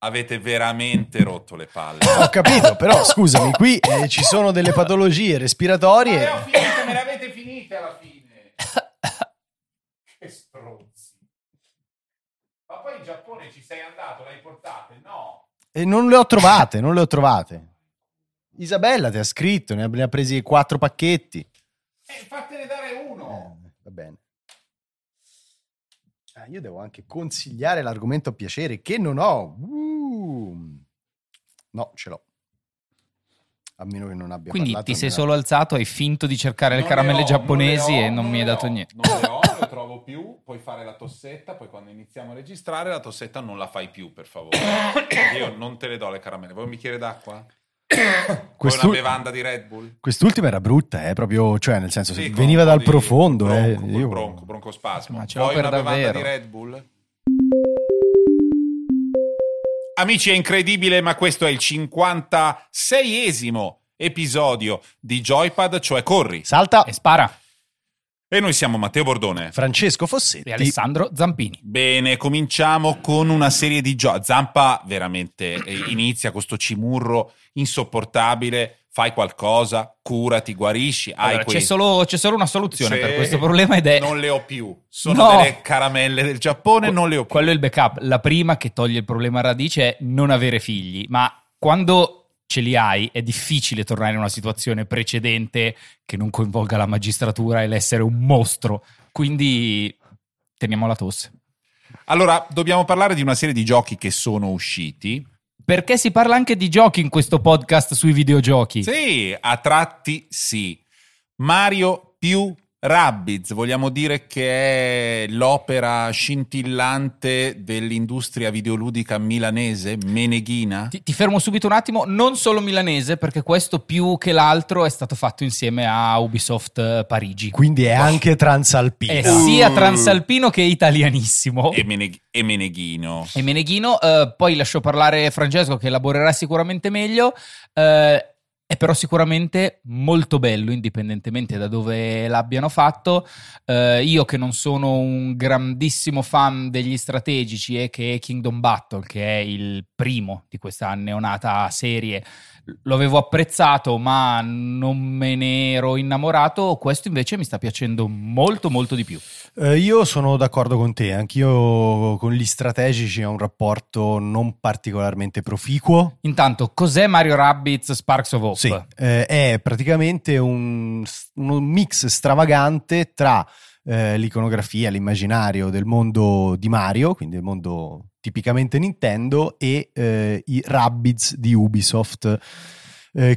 avete veramente rotto le palle. Ho capito, però scusami, qui ci sono delle patologie respiratorie. Ma me le avete finite alla fine. Che stronzi. Ma poi in Giappone ci sei andato, l'hai portate? No. E non le ho trovate, non le ho trovate. Isabella ti ha scritto, ne ha presi 4 pacchetti. Fatene dare uno. Va bene. Io devo anche consigliare l'argomento a piacere che non ho. No, ce l'ho. A meno che non abbia quindi parlato. Quindi ti sei solo alzato, hai finto di cercare le caramelle giapponesi e non mi hai dato niente. Non le ho, non le trovo più. Puoi fare la tossetta, poi quando iniziamo a registrare la tossetta non la fai più, per favore. Io non te le do le caramelle. Vuoi un bicchiere d'acqua? Una bevanda di Red Bull. Quest'ultima era brutta, proprio, cioè nel senso, sì, veniva dal profondo, broncospasmo. Vuoi una bevanda di Red Bull? Amici, è incredibile, ma questo è il 56esimo episodio di Joypad, cioè corri, salta e spara. E noi siamo Matteo Bordone, Francesco Fossetti e Alessandro Zampini. Bene, cominciamo con una serie di giochi. Zampa veramente inizia con sto cimurro insopportabile. Fai qualcosa, curati, guarisci. Allora, c'è solo una soluzione per questo problema ed è... Non le ho più. Sono delle caramelle del Giappone, non le ho più. Quello è il backup. La prima che toglie il problema a radice è non avere figli. Ma quando ce li hai è difficile tornare in una situazione precedente che non coinvolga la magistratura e l'essere un mostro. Quindi teniamo la tosse. Allora, dobbiamo parlare di una serie di giochi che sono usciti. Perché si parla anche di giochi in questo podcast sui videogiochi. Sì, a tratti sì. Mario più Rabbids, vogliamo dire che è l'opera scintillante dell'industria videoludica milanese, meneghina. Ti fermo subito un attimo, non solo milanese, perché questo più che l'altro è stato fatto insieme a Ubisoft Parigi. Quindi è anche transalpino. È sia transalpino che italianissimo. E meneghino. E meneghino, poi lascio parlare Francesco che elaborerà sicuramente meglio. È però sicuramente molto bello, indipendentemente da dove l'abbiano fatto. Io che non sono un grandissimo fan degli strategici e che Kingdom Battle, che è il primo di questa neonata serie, lo avevo apprezzato ma non me ne ero innamorato. Questo invece mi sta piacendo molto molto di più. Io sono d'accordo con te, anch'io con gli strategici ho un rapporto non particolarmente proficuo. Intanto, cos'è Mario Rabbids Sparks of Hope? Sì, è praticamente un mix stravagante tra l'iconografia, l'immaginario del mondo di Mario, quindi il mondo tipicamente Nintendo, e i Rabbids di Ubisoft,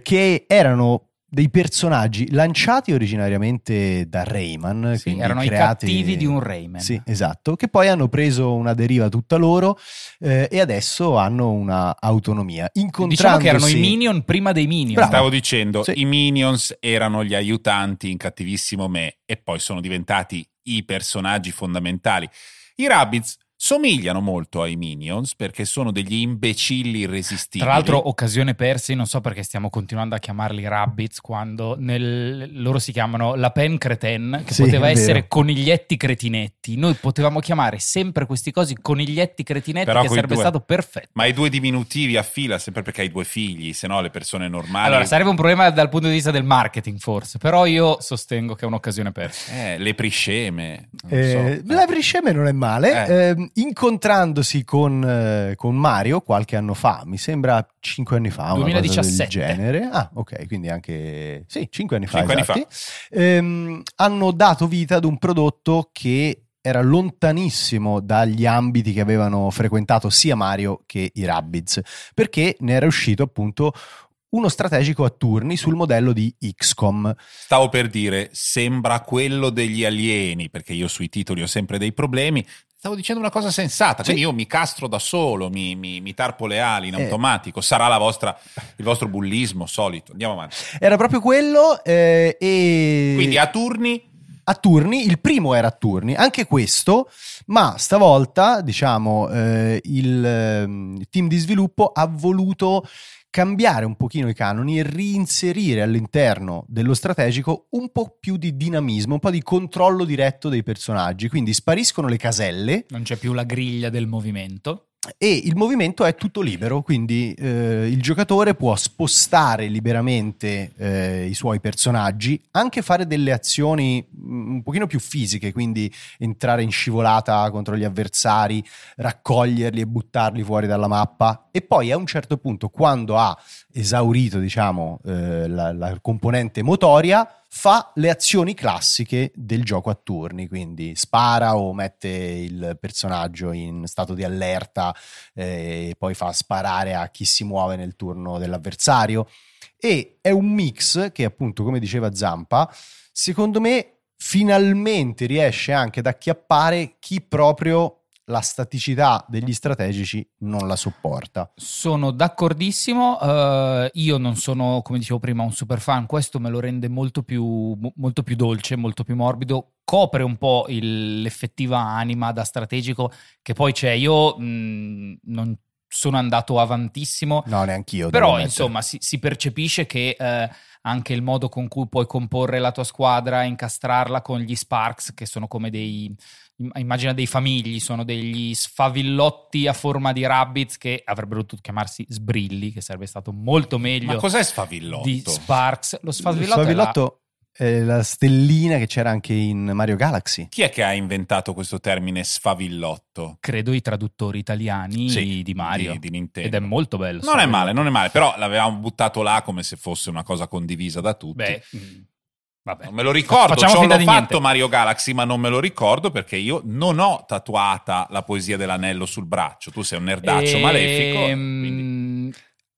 che erano dei personaggi lanciati originariamente da Rayman. Sì, erano creati... i cattivi di un Rayman. Sì, esatto, che poi hanno preso una deriva tutta loro e adesso hanno una autonomia. Diciamo che erano i Minion prima dei Minions. Bravo. Stavo dicendo, sì. I Minions erano gli aiutanti in Cattivissimo Me e poi sono diventati i personaggi fondamentali. I Rabbids somigliano molto ai Minions perché sono degli imbecilli irresistibili. Tra l'altro, occasione persi, non so perché stiamo continuando a chiamarli Rabbids quando loro si chiamano la Pen Creten, che sì, poteva essere Coniglietti Cretinetti. Noi potevamo chiamare sempre questi cosi Coniglietti Cretinetti, però che sarebbe stato perfetto. Ma i due diminutivi a fila, sempre perché hai due figli, se no le persone normali... Allora, sarebbe un problema dal punto di vista del marketing forse, però io sostengo che è un'occasione persa. Le prisceme. La prisceme non è male. Incontrandosi con Mario qualche anno fa, mi sembra 5 anni fa, 2017. Una cosa del genere. Ah, ok, quindi anche sì, 5 anni fa, hanno dato vita ad un prodotto che era lontanissimo dagli ambiti che avevano frequentato sia Mario che i Rabbids, perché ne era uscito appunto uno strategico a turni sul modello di XCOM. Stavo per dire, sembra quello degli alieni, perché io sui titoli ho sempre dei problemi. Stavo dicendo una cosa sensata, quindi io mi castro da solo, mi tarpo le ali in automatico, sarà il vostro bullismo solito. Andiamo avanti. Era proprio quello e... Quindi a turni? A turni, il primo era a turni, anche questo, ma stavolta diciamo il team di sviluppo ha voluto cambiare un pochino i canoni e reinserire all'interno dello strategico un po' più di dinamismo, un po' di controllo diretto dei personaggi. Quindi spariscono le caselle. Non c'è più la griglia del movimento. E il movimento è tutto libero, quindi il giocatore può spostare liberamente i suoi personaggi, anche fare delle azioni un pochino più fisiche, quindi entrare in scivolata contro gli avversari, raccoglierli e buttarli fuori dalla mappa, e poi a un certo punto, quando ha esaurito, diciamo, la componente motoria, fa le azioni classiche del gioco a turni, quindi spara o mette il personaggio in stato di allerta e poi fa sparare a chi si muove nel turno dell'avversario. E è un mix che, appunto, come diceva Zampa, secondo me finalmente riesce anche ad acchiappare chi proprio la staticità degli strategici non la sopporta. Sono d'accordissimo, io non sono, come dicevo prima, un super fan, questo me lo rende molto più dolce, molto più morbido, copre un po' l'effettiva anima da strategico che poi c'è. Io non sono andato avantissimo. No, neanch'io. Però insomma si percepisce che anche il modo con cui puoi comporre la tua squadra, incastrarla con gli Sparks, che sono come dei... immagina dei famigli, sono degli sfavillotti a forma di rabbits che avrebbero dovuto chiamarsi sbrilli, che sarebbe stato molto meglio. Ma cos'è sfavillotto? Di Sparks. Lo sfavillotto è la stellina che c'era anche in Mario Galaxy. Chi è che ha inventato questo termine sfavillotto? Credo i traduttori italiani, sì, di Mario, di Nintendo. Ed è molto bello. Non è male, però l'avevamo buttato là come se fosse una cosa condivisa da tutti. Beh... Vabbè. Non me lo ricordo, l'ho fatto Mario Galaxy, ma non me lo ricordo perché io non ho tatuata la poesia dell'anello sul braccio. Tu sei un nerdaccio malefico, quindi.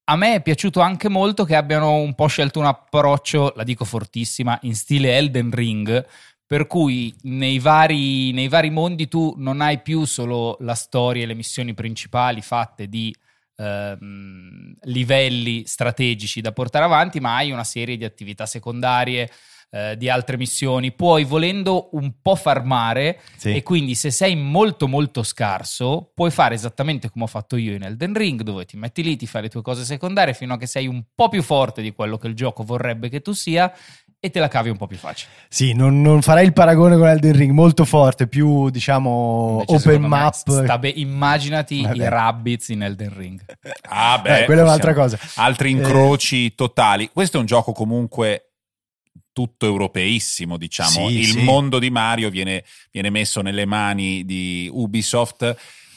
A me è piaciuto anche molto che abbiano un po' scelto un approccio, la dico fortissima, in stile Elden Ring, per cui nei vari mondi tu non hai più solo la storia e le missioni principali fatte di livelli strategici da portare avanti, ma hai una serie di attività secondarie, di altre missioni, puoi volendo un po' farmare, sì. E quindi se sei molto molto scarso puoi fare esattamente come ho fatto io in Elden Ring, dove ti metti lì, ti fai le tue cose secondarie fino a che sei un po' più forte di quello che il gioco vorrebbe che tu sia, e te la cavi un po' più facile. Sì, non farei il paragone con Elden Ring, molto forte, più diciamo invece, open map. Immaginati i Rabbids in Elden Ring. Ah beh, quella è un'altra cosa. Altri incroci totali. Questo è un gioco comunque tutto europeissimo, diciamo. Sì, il mondo di Mario viene messo nelle mani di Ubisoft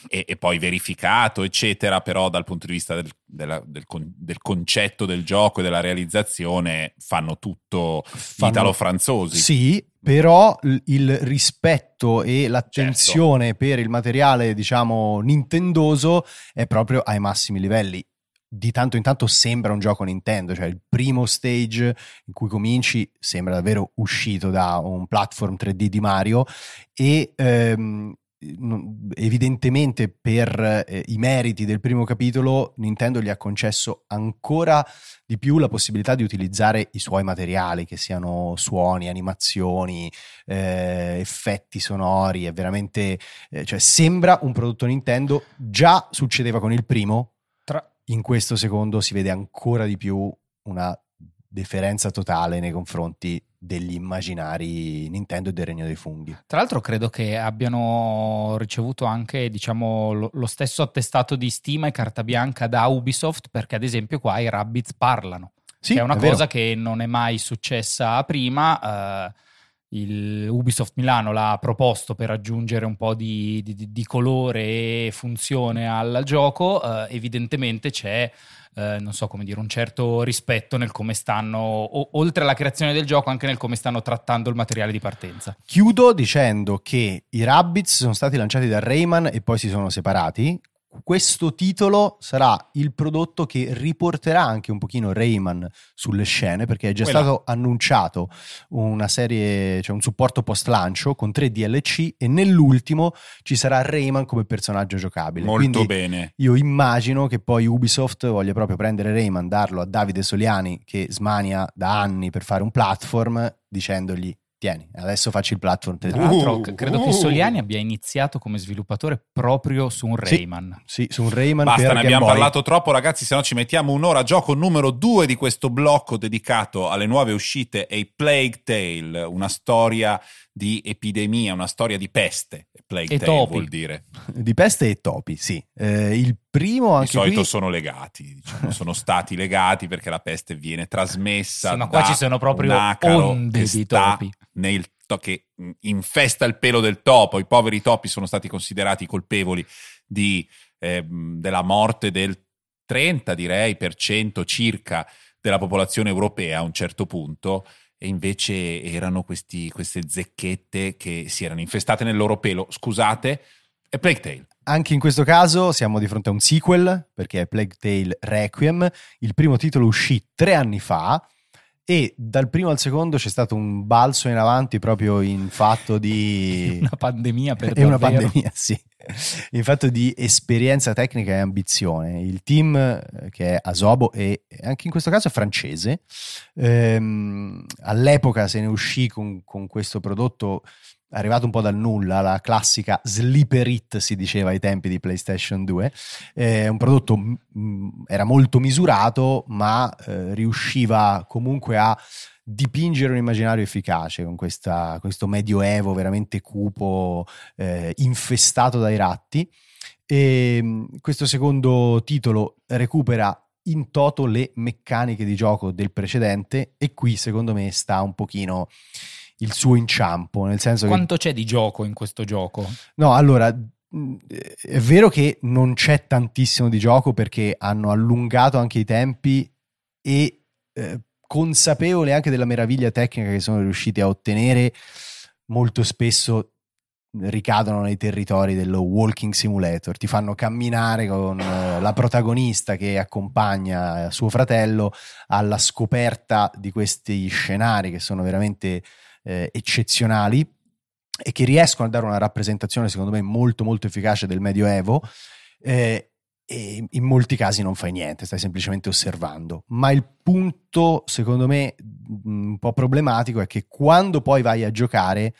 e poi verificato, eccetera, però dal punto di vista del concetto del gioco e della realizzazione fanno tutto italo-franzosi. Sì, però il rispetto e l'attenzione, certo, per il materiale, diciamo, nintendoso è proprio ai massimi livelli. Di tanto in tanto sembra un gioco Nintendo, cioè il primo stage in cui cominci sembra davvero uscito da un platform 3D di Mario, e evidentemente per i meriti del primo capitolo Nintendo gli ha concesso ancora di più la possibilità di utilizzare i suoi materiali, che siano suoni, animazioni, effetti sonori. È veramente cioè sembra un prodotto Nintendo. Già succedeva con il primo. In questo secondo si vede ancora di più una deferenza totale nei confronti degli immaginari Nintendo e del Regno dei Funghi. Tra l'altro credo che abbiano ricevuto anche, diciamo, lo stesso attestato di stima e carta bianca da Ubisoft, perché ad esempio qua i Rabbids parlano. Sì, che è una cosa che non è mai successa prima. Il Ubisoft Milano l'ha proposto per aggiungere un po' di colore e funzione al gioco. Evidentemente c'è, non so come dire, un certo rispetto nel come stanno, oltre alla creazione del gioco, anche nel come stanno trattando il materiale di partenza. Chiudo dicendo che i Rabbids sono stati lanciati da Rayman e poi si sono separati. Questo titolo sarà il prodotto che riporterà anche un pochino Rayman sulle scene, perché è già stato annunciato una serie, cioè un supporto post lancio con 3 DLC, e nell'ultimo ci sarà Rayman come personaggio giocabile. Molto bene. Io immagino che poi Ubisoft voglia proprio prendere Rayman, darlo a Davide Soliani che smania da anni per fare un platform, dicendogli: tieni, adesso faccio il platform. Credo che Soliani abbia iniziato come sviluppatore proprio su un Rayman. Sì, su un Rayman. Basta, ne abbiamo parlato troppo, ragazzi, se no ci mettiamo un'ora. Gioco numero 2 di questo blocco dedicato alle nuove uscite è Plague Tale, una storia di epidemia, una storia di peste, plague tale vuol dire. Di peste e topi, sì. Il primo anche di solito qui... sono legati, diciamo, sono stati legati perché la peste viene trasmessa. Sì, ma qua ci sono proprio onde di topi nel che infesta il pelo del topo. I poveri topi sono stati considerati colpevoli di, della morte del 30% circa della popolazione europea a un certo punto, e invece erano queste zecchette che si erano infestate nel loro pelo. Scusate, è Plague Tale. Anche in questo caso siamo di fronte a un sequel, perché è Plague Tale Requiem. Il primo titolo uscì 3 anni fa e dal primo al secondo c'è stato un balzo in avanti proprio in fatto di... una pandemia, per davvero. È una pandemia, sì. In fatto di esperienza tecnica e ambizione. Il team, che è Asobo e anche in questo caso è francese, all'epoca se ne uscì con questo prodotto arrivato un po' dal nulla, la classica Sleeper Hit si diceva ai tempi di PlayStation 2, un prodotto era molto misurato ma riusciva comunque a dipingere un immaginario efficace con questo medioevo veramente cupo, infestato dai ratti, e questo secondo titolo recupera in toto le meccaniche di gioco del precedente, e qui secondo me sta un pochino il suo inciampo, nel senso quanto c'è di gioco in questo gioco? No, allora è vero che non c'è tantissimo di gioco perché hanno allungato anche i tempi, e consapevole anche della meraviglia tecnica che sono riusciti a ottenere, molto spesso ricadono nei territori dello walking simulator, ti fanno camminare con la protagonista che accompagna suo fratello alla scoperta di questi scenari che sono veramente eccezionali e che riescono a dare una rappresentazione secondo me molto molto efficace del Medioevo, e in molti casi non fai niente, stai semplicemente osservando. Ma il punto secondo me un po' problematico è che quando poi vai a giocare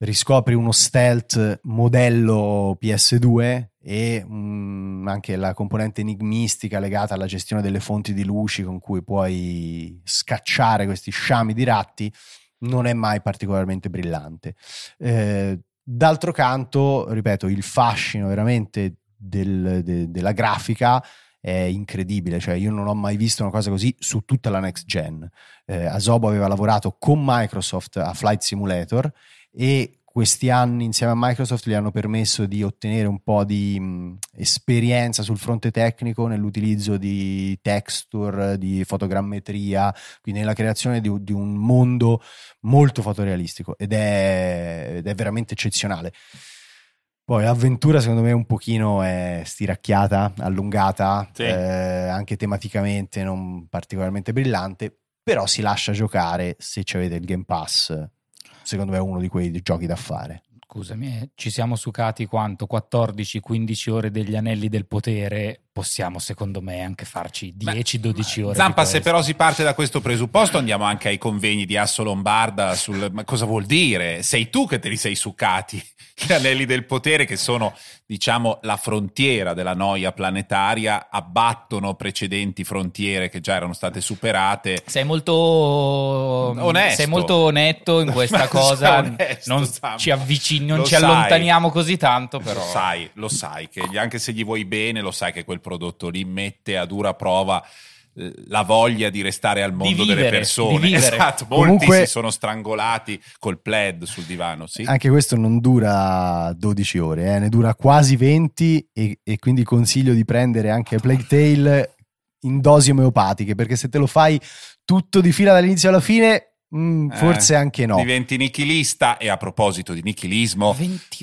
riscopri uno stealth modello PS2 e anche la componente enigmistica legata alla gestione delle fonti di luci con cui puoi scacciare questi sciami di ratti non è mai particolarmente brillante. D'altro canto, ripeto, il fascino veramente della grafica è incredibile, cioè io non ho mai visto una cosa così su tutta la next gen. Asobo aveva lavorato con Microsoft a Flight Simulator e questi anni insieme a Microsoft gli hanno permesso di ottenere un po' di esperienza sul fronte tecnico nell'utilizzo di texture, di fotogrammetria, quindi nella creazione di un mondo molto fotorealistico ed è veramente eccezionale. Poi l'avventura secondo me un pochino è stiracchiata, allungata, sì. Anche tematicamente non particolarmente brillante, però si lascia giocare se ci avete il Game Pass. Secondo me è uno di quei giochi da fare. Scusami, ci siamo sucati quanto? 14-15 ore degli Anelli del Potere, possiamo secondo me anche farci 10-12 ore. Zampa, se però si parte da questo presupposto andiamo anche ai convegni di Asso Lombarda sul ma cosa vuol dire? Sei tu che te li sei succati, gli Anelli del Potere, che sono, diciamo, la frontiera della noia planetaria, abbattono precedenti frontiere che già erano state superate. Sei molto onesto in questa cosa, onesto, non ci avvicini, non ci allontaniamo così tanto, però lo sai che anche se gli vuoi bene lo sai che quel prodotto lì mette a dura prova la voglia di restare al mondo delle persone. Esatto, molti comunque si sono strangolati col plaid sul divano, sì. Anche questo non dura 12 ore, ne dura quasi 20 e quindi consiglio di prendere anche Plague Tale in dosi omeopatiche, perché se te lo fai tutto di fila dall'inizio alla fine forse anche no, diventi nichilista. E a proposito di nichilismo,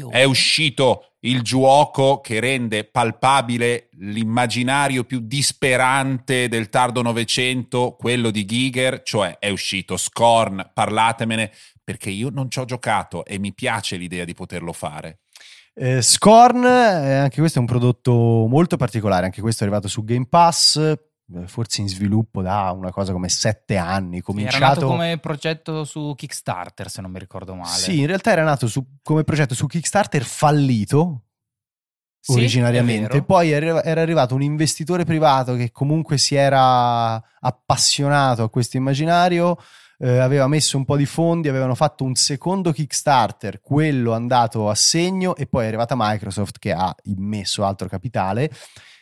è uscito il giuoco che rende palpabile l'immaginario più disperante del tardo Novecento, quello di Giger, cioè è uscito Scorn. Parlatemene, perché io non ci ho giocato e mi piace l'idea di poterlo fare. Scorn, anche questo è un prodotto molto particolare, anche questo è arrivato su Game Pass, forse in sviluppo da una cosa come 7 anni, cominciato... Era nato come progetto su Kickstarter, se non mi ricordo male. Sì, in realtà era nato come progetto su Kickstarter fallito, sì, originariamente. Poi era arrivato un investitore privato che comunque si era appassionato a questo immaginario, aveva messo un po' di fondi, avevano fatto un secondo Kickstarter, quello andato a segno, e poi è arrivata Microsoft che ha immesso altro capitale.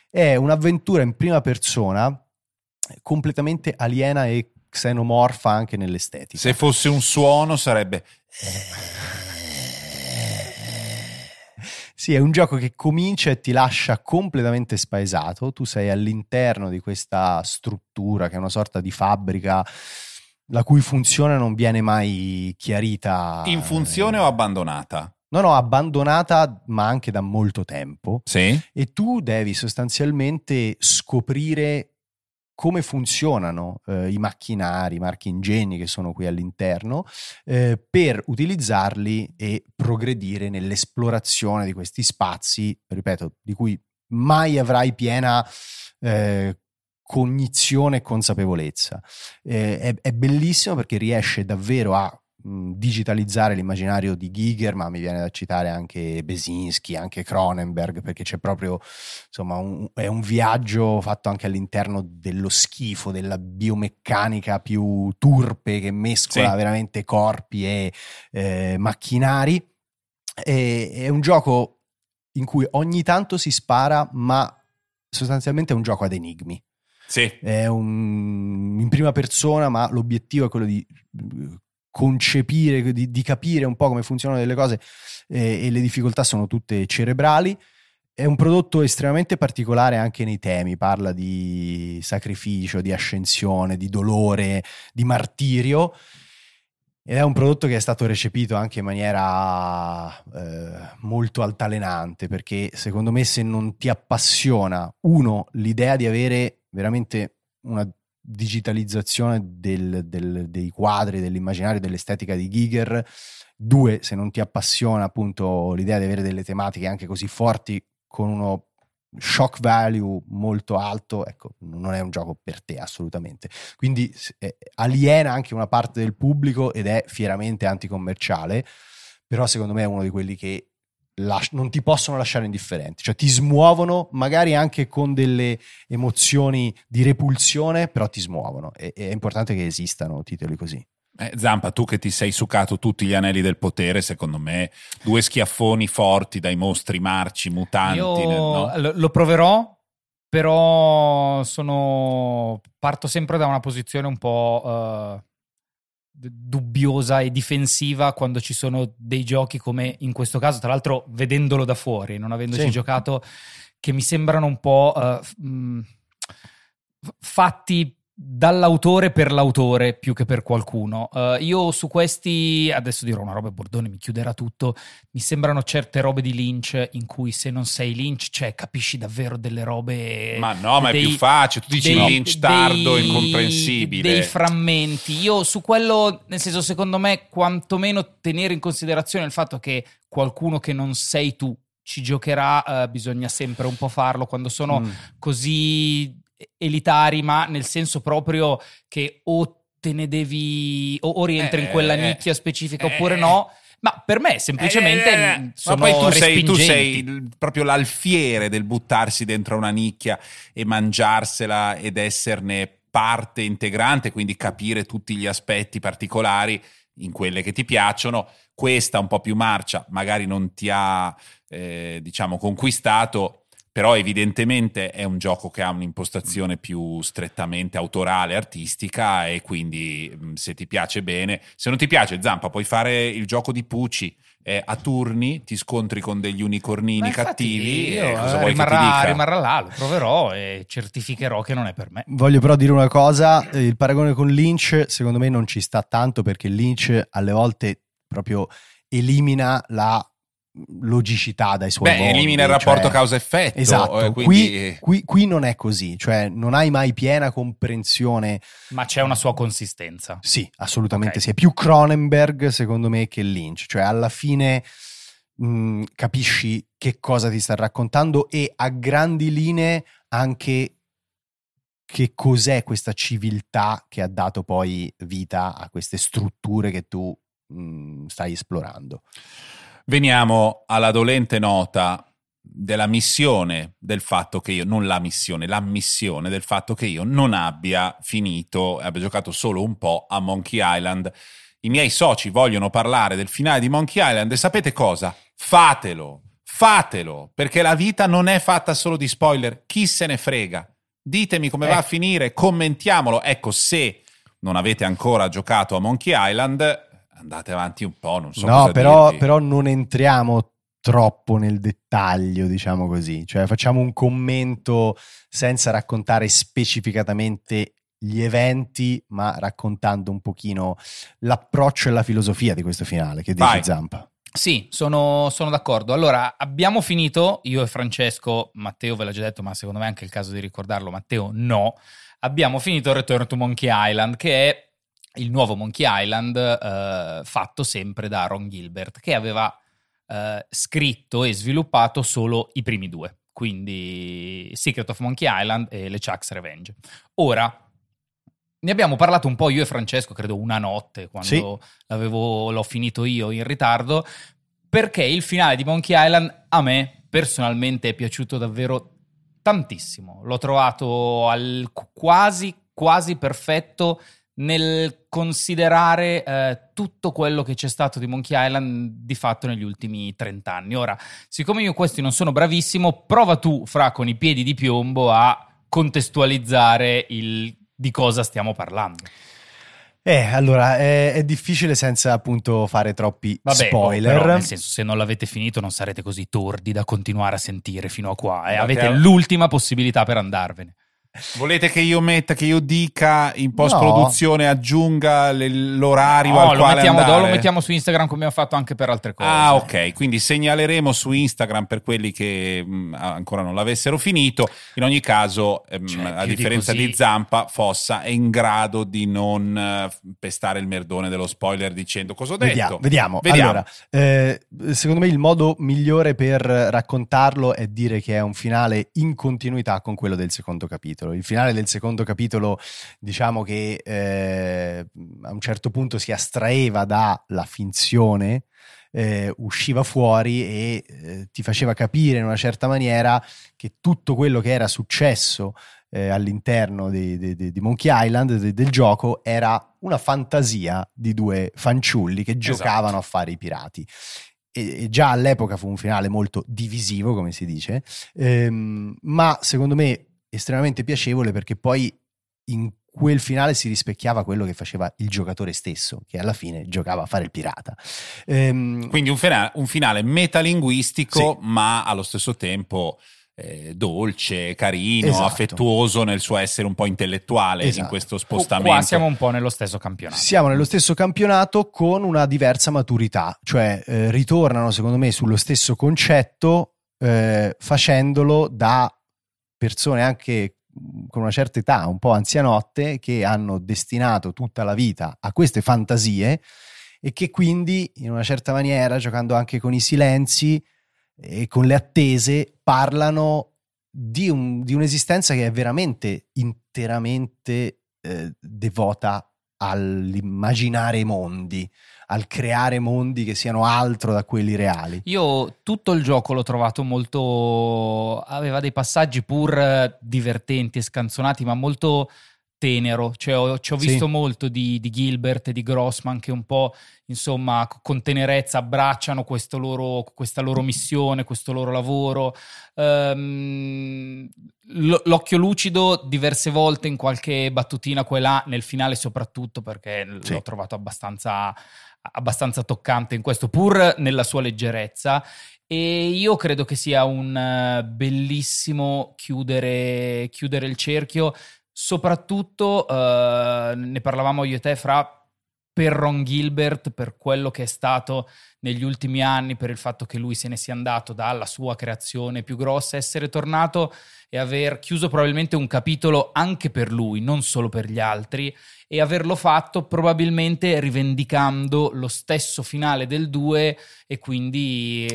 È un'avventura in prima persona completamente aliena e xenomorfa anche nell'estetica. Se fosse un suono sarebbe... Sì, è un gioco che comincia e ti lascia completamente spaesato. Tu sei all'interno di questa struttura che è una sorta di fabbrica la cui funzione non viene mai chiarita. In funzione o abbandonata? No, abbandonata, ma anche da molto tempo. Sì. E tu devi sostanzialmente scoprire come funzionano i macchinari, i marchingegni che sono qui all'interno, per utilizzarli e progredire nell'esplorazione di questi spazi, ripeto, di cui mai avrai piena cognizione e consapevolezza. È bellissimo perché riesce davvero a digitalizzare l'immaginario di Giger, ma mi viene da citare anche Besinski, anche Cronenberg, perché c'è proprio, insomma, è un viaggio fatto anche all'interno dello schifo, della biomeccanica più turpe che mescola veramente corpi e macchinari. È un gioco in cui ogni tanto si spara, ma sostanzialmente è un gioco ad enigmi. Sì. È in prima persona, ma l'obiettivo è quello di concepire, di capire un po' come funzionano delle cose, e le difficoltà sono tutte cerebrali. È un prodotto estremamente particolare anche nei temi, parla di sacrificio, di ascensione, di dolore, di martirio, ed è un prodotto che è stato recepito anche in maniera molto altalenante, perché secondo me se non ti appassiona l'idea di avere veramente una digitalizzazione dei quadri, dell'immaginario, dell'estetica di Giger, se non ti appassiona appunto l'idea di avere delle tematiche anche così forti con uno shock value molto alto, ecco, non è un gioco per te assolutamente. Quindi aliena anche una parte del pubblico ed è fieramente anticommerciale, però secondo me è uno di quelli che non ti possono lasciare indifferenti, cioè ti smuovono magari anche con delle emozioni di repulsione, però ti smuovono, e è importante che esistano titoli così. Zampa, tu che ti sei succato tutti gli anelli del potere, secondo me 2 schiaffoni forti dai mostri marci mutanti. Io lo proverò, però parto sempre da una posizione un po' dubbiosa e difensiva quando ci sono dei giochi come in questo caso, tra l'altro vedendolo da fuori, non avendoci giocato, che mi sembrano un po' fatti dall'autore per l'autore più che per qualcuno. Io su questi, adesso dirò una roba e Bordone mi chiuderà tutto, mi sembrano certe robe di Lynch in cui se non sei Lynch, cioè, capisci davvero delle robe... Ma no, ma è più facile, tu dici Lynch tardo, incomprensibile. Dei frammenti. Io su quello, nel senso, secondo me, quantomeno tenere in considerazione il fatto che qualcuno che non sei tu ci giocherà, bisogna sempre un po' farlo quando sono così... elitari, ma nel senso proprio che o te ne devi o rientri in quella nicchia specifica oppure no. Ma per me semplicemente sono ma poi tu sei proprio l'alfiere del buttarsi dentro una nicchia e mangiarsela ed esserne parte integrante, quindi capire tutti gli aspetti particolari in quelle che ti piacciono. Questa un po' più marcia magari non ti ha conquistato, però evidentemente è un gioco che ha un'impostazione più strettamente autorale, artistica, e quindi se ti piace bene. Se non ti piace, Zampa, puoi fare il gioco di Pucci, a turni ti scontri con degli unicornini cattivi, cosa vuoi che ti dica? Rimarrà là, lo proverò e certificherò che non è per me. Voglio però dire una cosa, il paragone con Lynch secondo me non ci sta tanto, perché Lynch alle volte proprio elimina la logicità dai suoi mondi, elimina il rapporto causa-effetto. Esatto, quindi... qui non è così, cioè non hai mai piena comprensione, ma c'è una sua consistenza. Sì, assolutamente, okay. Sì, è più Cronenberg secondo me che Lynch, cioè alla fine capisci che cosa ti sta raccontando e a grandi linee anche che cos'è questa civiltà che ha dato poi vita a queste strutture che tu stai esplorando. Veniamo alla dolente nota della missione del fatto che io, non la missione, l'ammissione del fatto che io non abbia finito, abbia giocato solo un po' a Monkey Island. I miei soci vogliono parlare del finale di Monkey Island e sapete cosa? Fatelo, fatelo, perché la vita non è fatta solo di spoiler, chi se ne frega? Ditemi come va a finire, commentiamolo. Ecco, se non avete ancora giocato a Monkey Island, andate avanti un po', non so cosa dirvi. Però non entriamo troppo nel dettaglio, diciamo così, cioè facciamo un commento senza raccontare specificatamente gli eventi, ma raccontando un pochino l'approccio e la filosofia di questo finale. Che dici, Zampa? Sì, sono d'accordo. Allora, abbiamo finito, io e Francesco, Matteo ve l'ho già detto, ma secondo me è anche il caso di ricordarlo, Matteo no, abbiamo finito Return to Monkey Island, che è il nuovo Monkey Island fatto sempre da Ron Gilbert, che aveva scritto e sviluppato solo i primi due, quindi Secret of Monkey Island e LeChuck's Revenge. Ora, ne abbiamo parlato un po' io e Francesco, credo una notte, quando l'ho finito io in ritardo, perché il finale di Monkey Island a me personalmente è piaciuto davvero tantissimo. L'ho trovato quasi perfetto nel considerare tutto quello che c'è stato di Monkey Island di fatto negli ultimi 30 anni. Ora, siccome io questi non sono bravissimo, prova tu, Fra, con i piedi di piombo a contestualizzare di cosa stiamo parlando. Allora, è difficile senza appunto fare troppi spoiler. Però, nel senso, se non l'avete finito non sarete così tordi da continuare a sentire fino a qua. Avete l'ultima possibilità per andarvene. Volete che io metta, che io dica in post-produzione, aggiunga l'orario al quale andare? No, lo mettiamo su Instagram come abbiamo fatto anche per altre cose. Ah, ok, quindi segnaleremo su Instagram per quelli che ancora non l'avessero finito. In ogni caso, a differenza di Zampa, Fossa è in grado di non pestare il merdone dello spoiler dicendo cosa ho detto. Vediamo. Allora, secondo me il modo migliore per raccontarlo è dire che è un finale in continuità con quello del secondo capitolo. Il finale del secondo capitolo, diciamo che a un certo punto si astraeva dalla finzione, usciva fuori e ti faceva capire in una certa maniera che tutto quello che era successo all'interno di Monkey Island, del gioco, era una fantasia di due fanciulli che giocavano a fare i pirati. E già all'epoca fu un finale molto divisivo, come si dice, ma secondo me estremamente piacevole, perché poi in quel finale si rispecchiava quello che faceva il giocatore stesso, che alla fine giocava a fare il pirata. Quindi un finale metalinguistico, ma allo stesso tempo dolce, carino, affettuoso nel suo essere un po' intellettuale in questo spostamento. Qua siamo un po' nello stesso campionato. Siamo nello stesso campionato con una diversa maturità, cioè ritornano secondo me sullo stesso concetto, facendolo da persone anche con una certa età, un po' anzianotte, che hanno destinato tutta la vita a queste fantasie e che quindi, in una certa maniera, giocando anche con i silenzi e con le attese, parlano di un'esistenza che è veramente interamente devota all'immaginare mondi, al creare mondi che siano altro da quelli reali. Io tutto il gioco l'ho trovato molto... aveva dei passaggi pur divertenti e scanzonati, ma molto tenero. Cioè, ci ho visto molto di Gilbert e di Grossman, che un po', insomma, con tenerezza abbracciano questa loro missione, questo loro lavoro. L'occhio lucido diverse volte in qualche battutina qua e là, nel finale soprattutto, perché l'ho trovato abbastanza toccante in questo, pur nella sua leggerezza, e io credo che sia un bellissimo chiudere il cerchio, soprattutto ne parlavamo io e te, Fra, per Ron Gilbert, per quello che è stato negli ultimi anni, per il fatto che lui se ne sia andato dalla sua creazione più grossa, essere tornato e aver chiuso probabilmente un capitolo anche per lui, non solo per gli altri, e averlo fatto probabilmente rivendicando lo stesso finale del 2 e quindi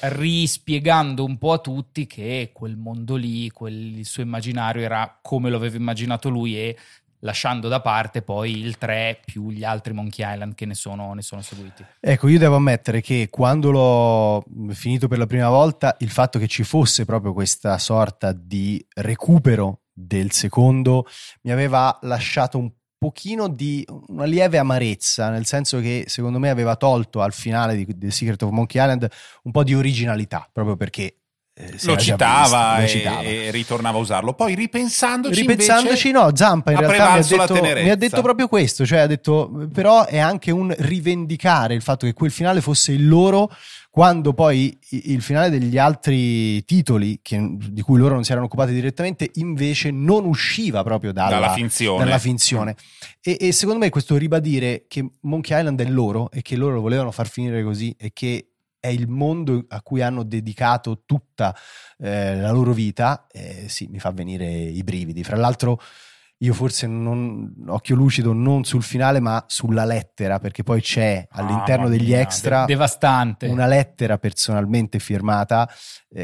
rispiegando un po' a tutti che quel mondo lì, quel il suo immaginario era come lo aveva immaginato lui e lasciando da parte poi il 3 più gli altri Monkey Island che ne sono seguiti. Ecco, io devo ammettere che quando l'ho finito per la prima volta, il fatto che ci fosse proprio questa sorta di recupero del secondo mi aveva lasciato un pochino di una lieve amarezza, nel senso che secondo me aveva tolto al finale di Secret of Monkey Island un po' di originalità, proprio perché lo citava e ritornava a usarlo. Poi ripensandoci invece, no, Zampa in realtà mi ha detto proprio questo, cioè ha detto però è anche un rivendicare il fatto che quel finale fosse il loro, quando poi il finale degli altri titoli di cui loro non si erano occupati direttamente invece non usciva proprio dalla finzione. E secondo me questo ribadire che Monkey Island è loro e che loro lo volevano far finire così e che è il mondo a cui hanno dedicato tutta la loro vita, sì, mi fa venire i brividi. Fra l'altro io forse non occhio lucido non sul finale ma sulla lettera, perché poi c'è all'interno degli extra devastante una lettera personalmente firmata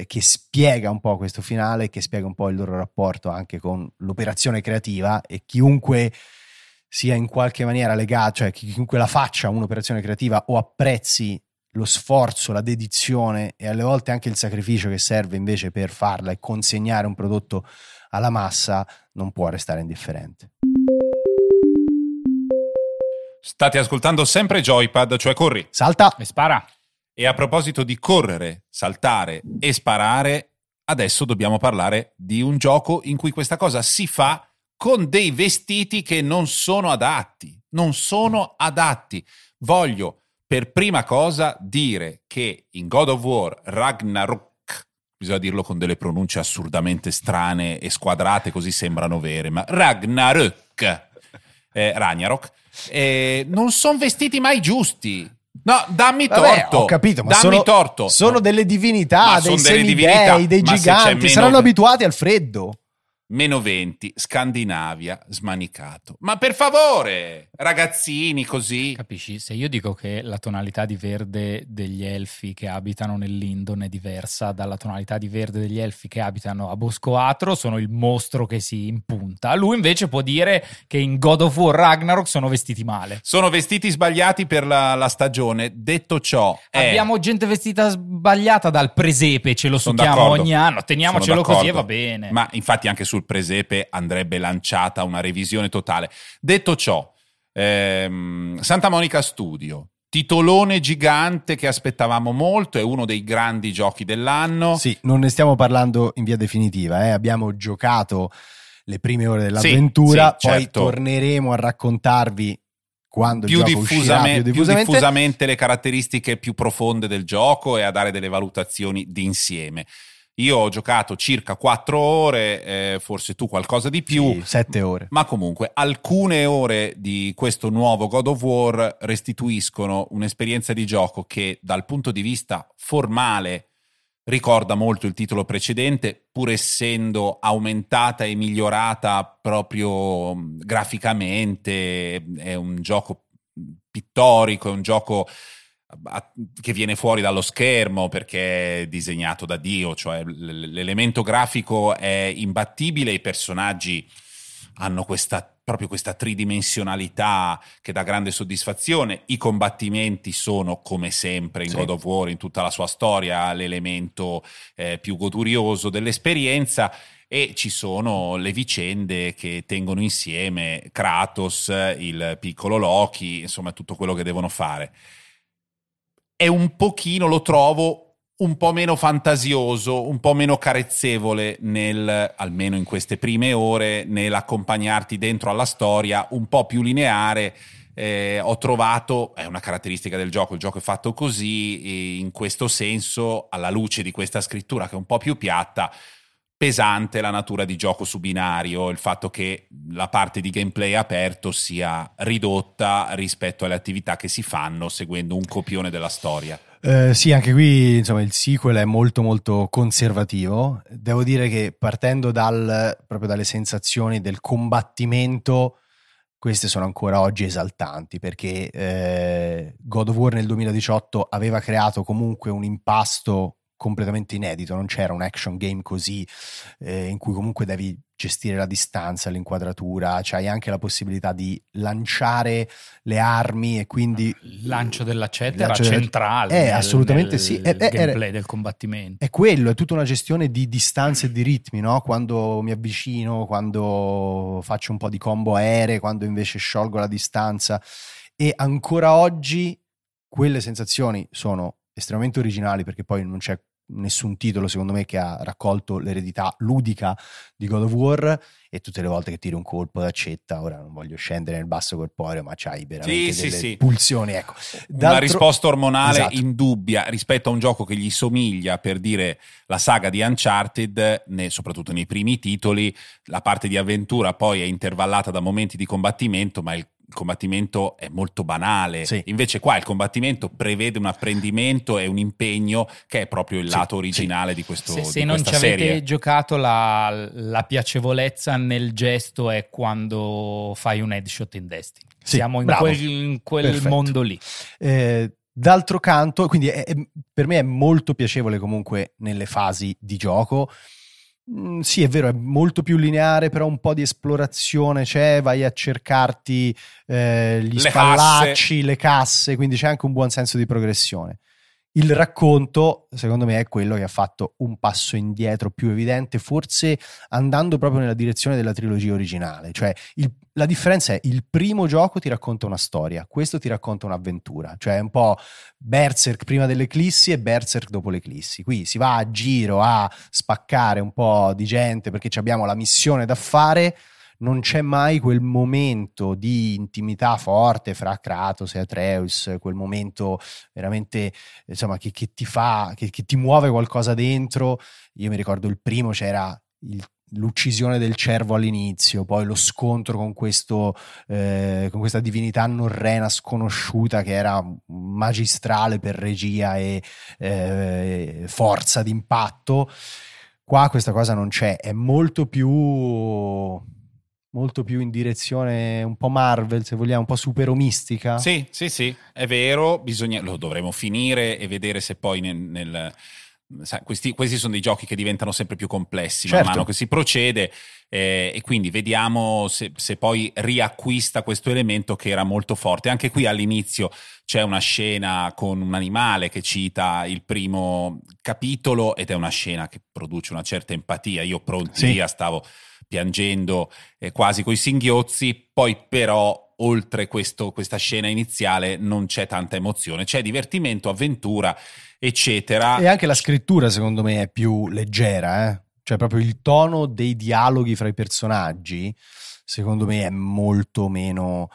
che spiega un po' questo finale, che spiega un po' il loro rapporto anche con l'operazione creativa, e chiunque sia in qualche maniera legato, cioè chiunque la faccia un'operazione creativa o apprezzi lo sforzo, la dedizione e alle volte anche il sacrificio che serve invece per farla e consegnare un prodotto alla massa, non può restare indifferente. State ascoltando sempre Joypad, cioè corri, salta e spara. E a proposito di correre, saltare e sparare, adesso dobbiamo parlare di un gioco in cui questa cosa si fa con dei vestiti che non sono adatti. Voglio per prima cosa dire che in God of War Ragnarok, bisogna dirlo con delle pronunce assurdamente strane e squadrate così sembrano vere, ma Ragnarok, non sono vestiti mai giusti. No, dammi torto. Sono delle divinità, dei semidei, dei giganti, saranno abituati al freddo. -20, Scandinavia, smanicato. Ma per favore, ragazzini così. Capisci? Se io dico che la tonalità di verde degli elfi che abitano nell'Indon è diversa dalla tonalità di verde degli elfi che abitano a Boscoatro, sono il mostro che si impunta. Lui invece può dire che in God of War Ragnarok sono vestiti male. Sono vestiti sbagliati per la stagione. Detto ciò, abbiamo gente vestita sbagliata dal presepe, ce lo succhiamo ogni anno. Teniamocelo così e va bene. Ma infatti anche sul presepe andrebbe lanciata una revisione totale. Detto ciò, Santa Monica Studio, titolone gigante che aspettavamo molto, è uno dei grandi giochi dell'anno. Sì, non ne stiamo parlando in via definitiva, abbiamo giocato le prime ore dell'avventura, sì, poi certo. Torneremo a raccontarvi quando il gioco uscirà più diffusamente le caratteristiche più profonde del gioco e a dare delle valutazioni d'insieme. Io ho giocato circa 4 ore, forse tu qualcosa di più. Sì, 7 ore. Ma comunque alcune ore di questo nuovo God of War restituiscono un'esperienza di gioco che dal punto di vista formale ricorda molto il titolo precedente, pur essendo aumentata e migliorata proprio graficamente. È un gioco pittorico, è un gioco che viene fuori dallo schermo perché è disegnato da Dio, cioè l'elemento grafico è imbattibile, i personaggi hanno proprio questa tridimensionalità che dà grande soddisfazione, i combattimenti sono come sempre in God of War, in tutta la sua storia, l'elemento più godurioso dell'esperienza, e ci sono le vicende che tengono insieme Kratos, il piccolo Loki, insomma tutto quello che devono fare. È un pochino, lo trovo, un po' meno fantasioso, un po' meno carezzevole, almeno in queste prime ore, nell'accompagnarti dentro alla storia, un po' più lineare. Ho trovato, è una caratteristica del gioco, il gioco è fatto così, in questo senso, alla luce di questa scrittura che è un po' più piatta, pesante la natura di gioco su binario, il fatto che la parte di gameplay aperto sia ridotta rispetto alle attività che si fanno seguendo un copione della storia. Sì, anche qui insomma il sequel è molto molto conservativo. Devo dire che partendo proprio dalle sensazioni del combattimento, queste sono ancora oggi esaltanti, perché God of War nel 2018 aveva creato comunque un impasto completamente inedito, non c'era un action game così, in cui comunque devi gestire la distanza, l'inquadratura, c'hai anche la possibilità di lanciare le armi e quindi... Il lancio dell'accetta era centrale assolutamente sì. Nel gameplay del combattimento. È quello, è tutta una gestione di distanze e di ritmi, no? Quando mi avvicino, quando faccio un po' di combo aeree, quando invece sciolgo la distanza, e ancora oggi quelle sensazioni sono estremamente originali, perché poi non c'è nessun titolo secondo me che ha raccolto l'eredità ludica di God of War, e tutte le volte che tiro un colpo d'accetta, ora non voglio scendere nel basso corporeo, ma c'hai veramente delle pulsioni, ecco. Una risposta ormonale indubbia rispetto a un gioco che gli somiglia, per dire, la saga di Uncharted, soprattutto nei primi titoli la parte di avventura poi è intervallata da momenti di combattimento, ma il combattimento è molto banale, sì. Invece qua il combattimento prevede un apprendimento e un impegno che è proprio il lato originale di questo gioco. Se non ci avete giocato, la piacevolezza nel gesto è quando fai un headshot in Destiny. Sì, siamo in quel mondo lì. D'altro canto, quindi per me è molto piacevole comunque nelle fasi di gioco. Sì, è vero, è molto più lineare, però un po' di esplorazione c'è, vai a cercarti gli spallacci, le casse, quindi c'è anche un buon senso di progressione. Il racconto, secondo me, è quello che ha fatto un passo indietro più evidente, forse andando proprio nella direzione della trilogia originale. Cioè, la differenza è: il primo gioco ti racconta una storia, questo ti racconta un'avventura. Cioè è un po' Berserk prima dell'eclissi e Berserk dopo l'eclissi. Qui si va a giro a spaccare un po' di gente perché abbiamo la missione da fare. Non c'è mai quel momento di intimità forte fra Kratos e Atreus, quel momento veramente, insomma, che ti fa, che ti muove qualcosa dentro. Io mi ricordo il primo, c'era l'uccisione del cervo all'inizio, poi lo scontro con questa divinità norrena sconosciuta che era magistrale per regia e forza d'impatto. Qua questa cosa non c'è, è molto più in direzione un po' Marvel, se vogliamo, un po' superomistica. Sì, è vero, lo dovremo finire e vedere se poi questi sono dei giochi che diventano sempre più complessi, certo, man mano che si procede, e quindi vediamo se poi riacquista questo elemento che era molto forte. Anche qui all'inizio c'è una scena con un animale che cita il primo capitolo, ed è una scena che produce una certa empatia. Io stavo piangendo quasi coi singhiozzi, poi però oltre questa scena iniziale non c'è tanta emozione, c'è divertimento, avventura, eccetera. E anche la scrittura secondo me è più leggera, cioè proprio il tono dei dialoghi fra i personaggi secondo me è molto meno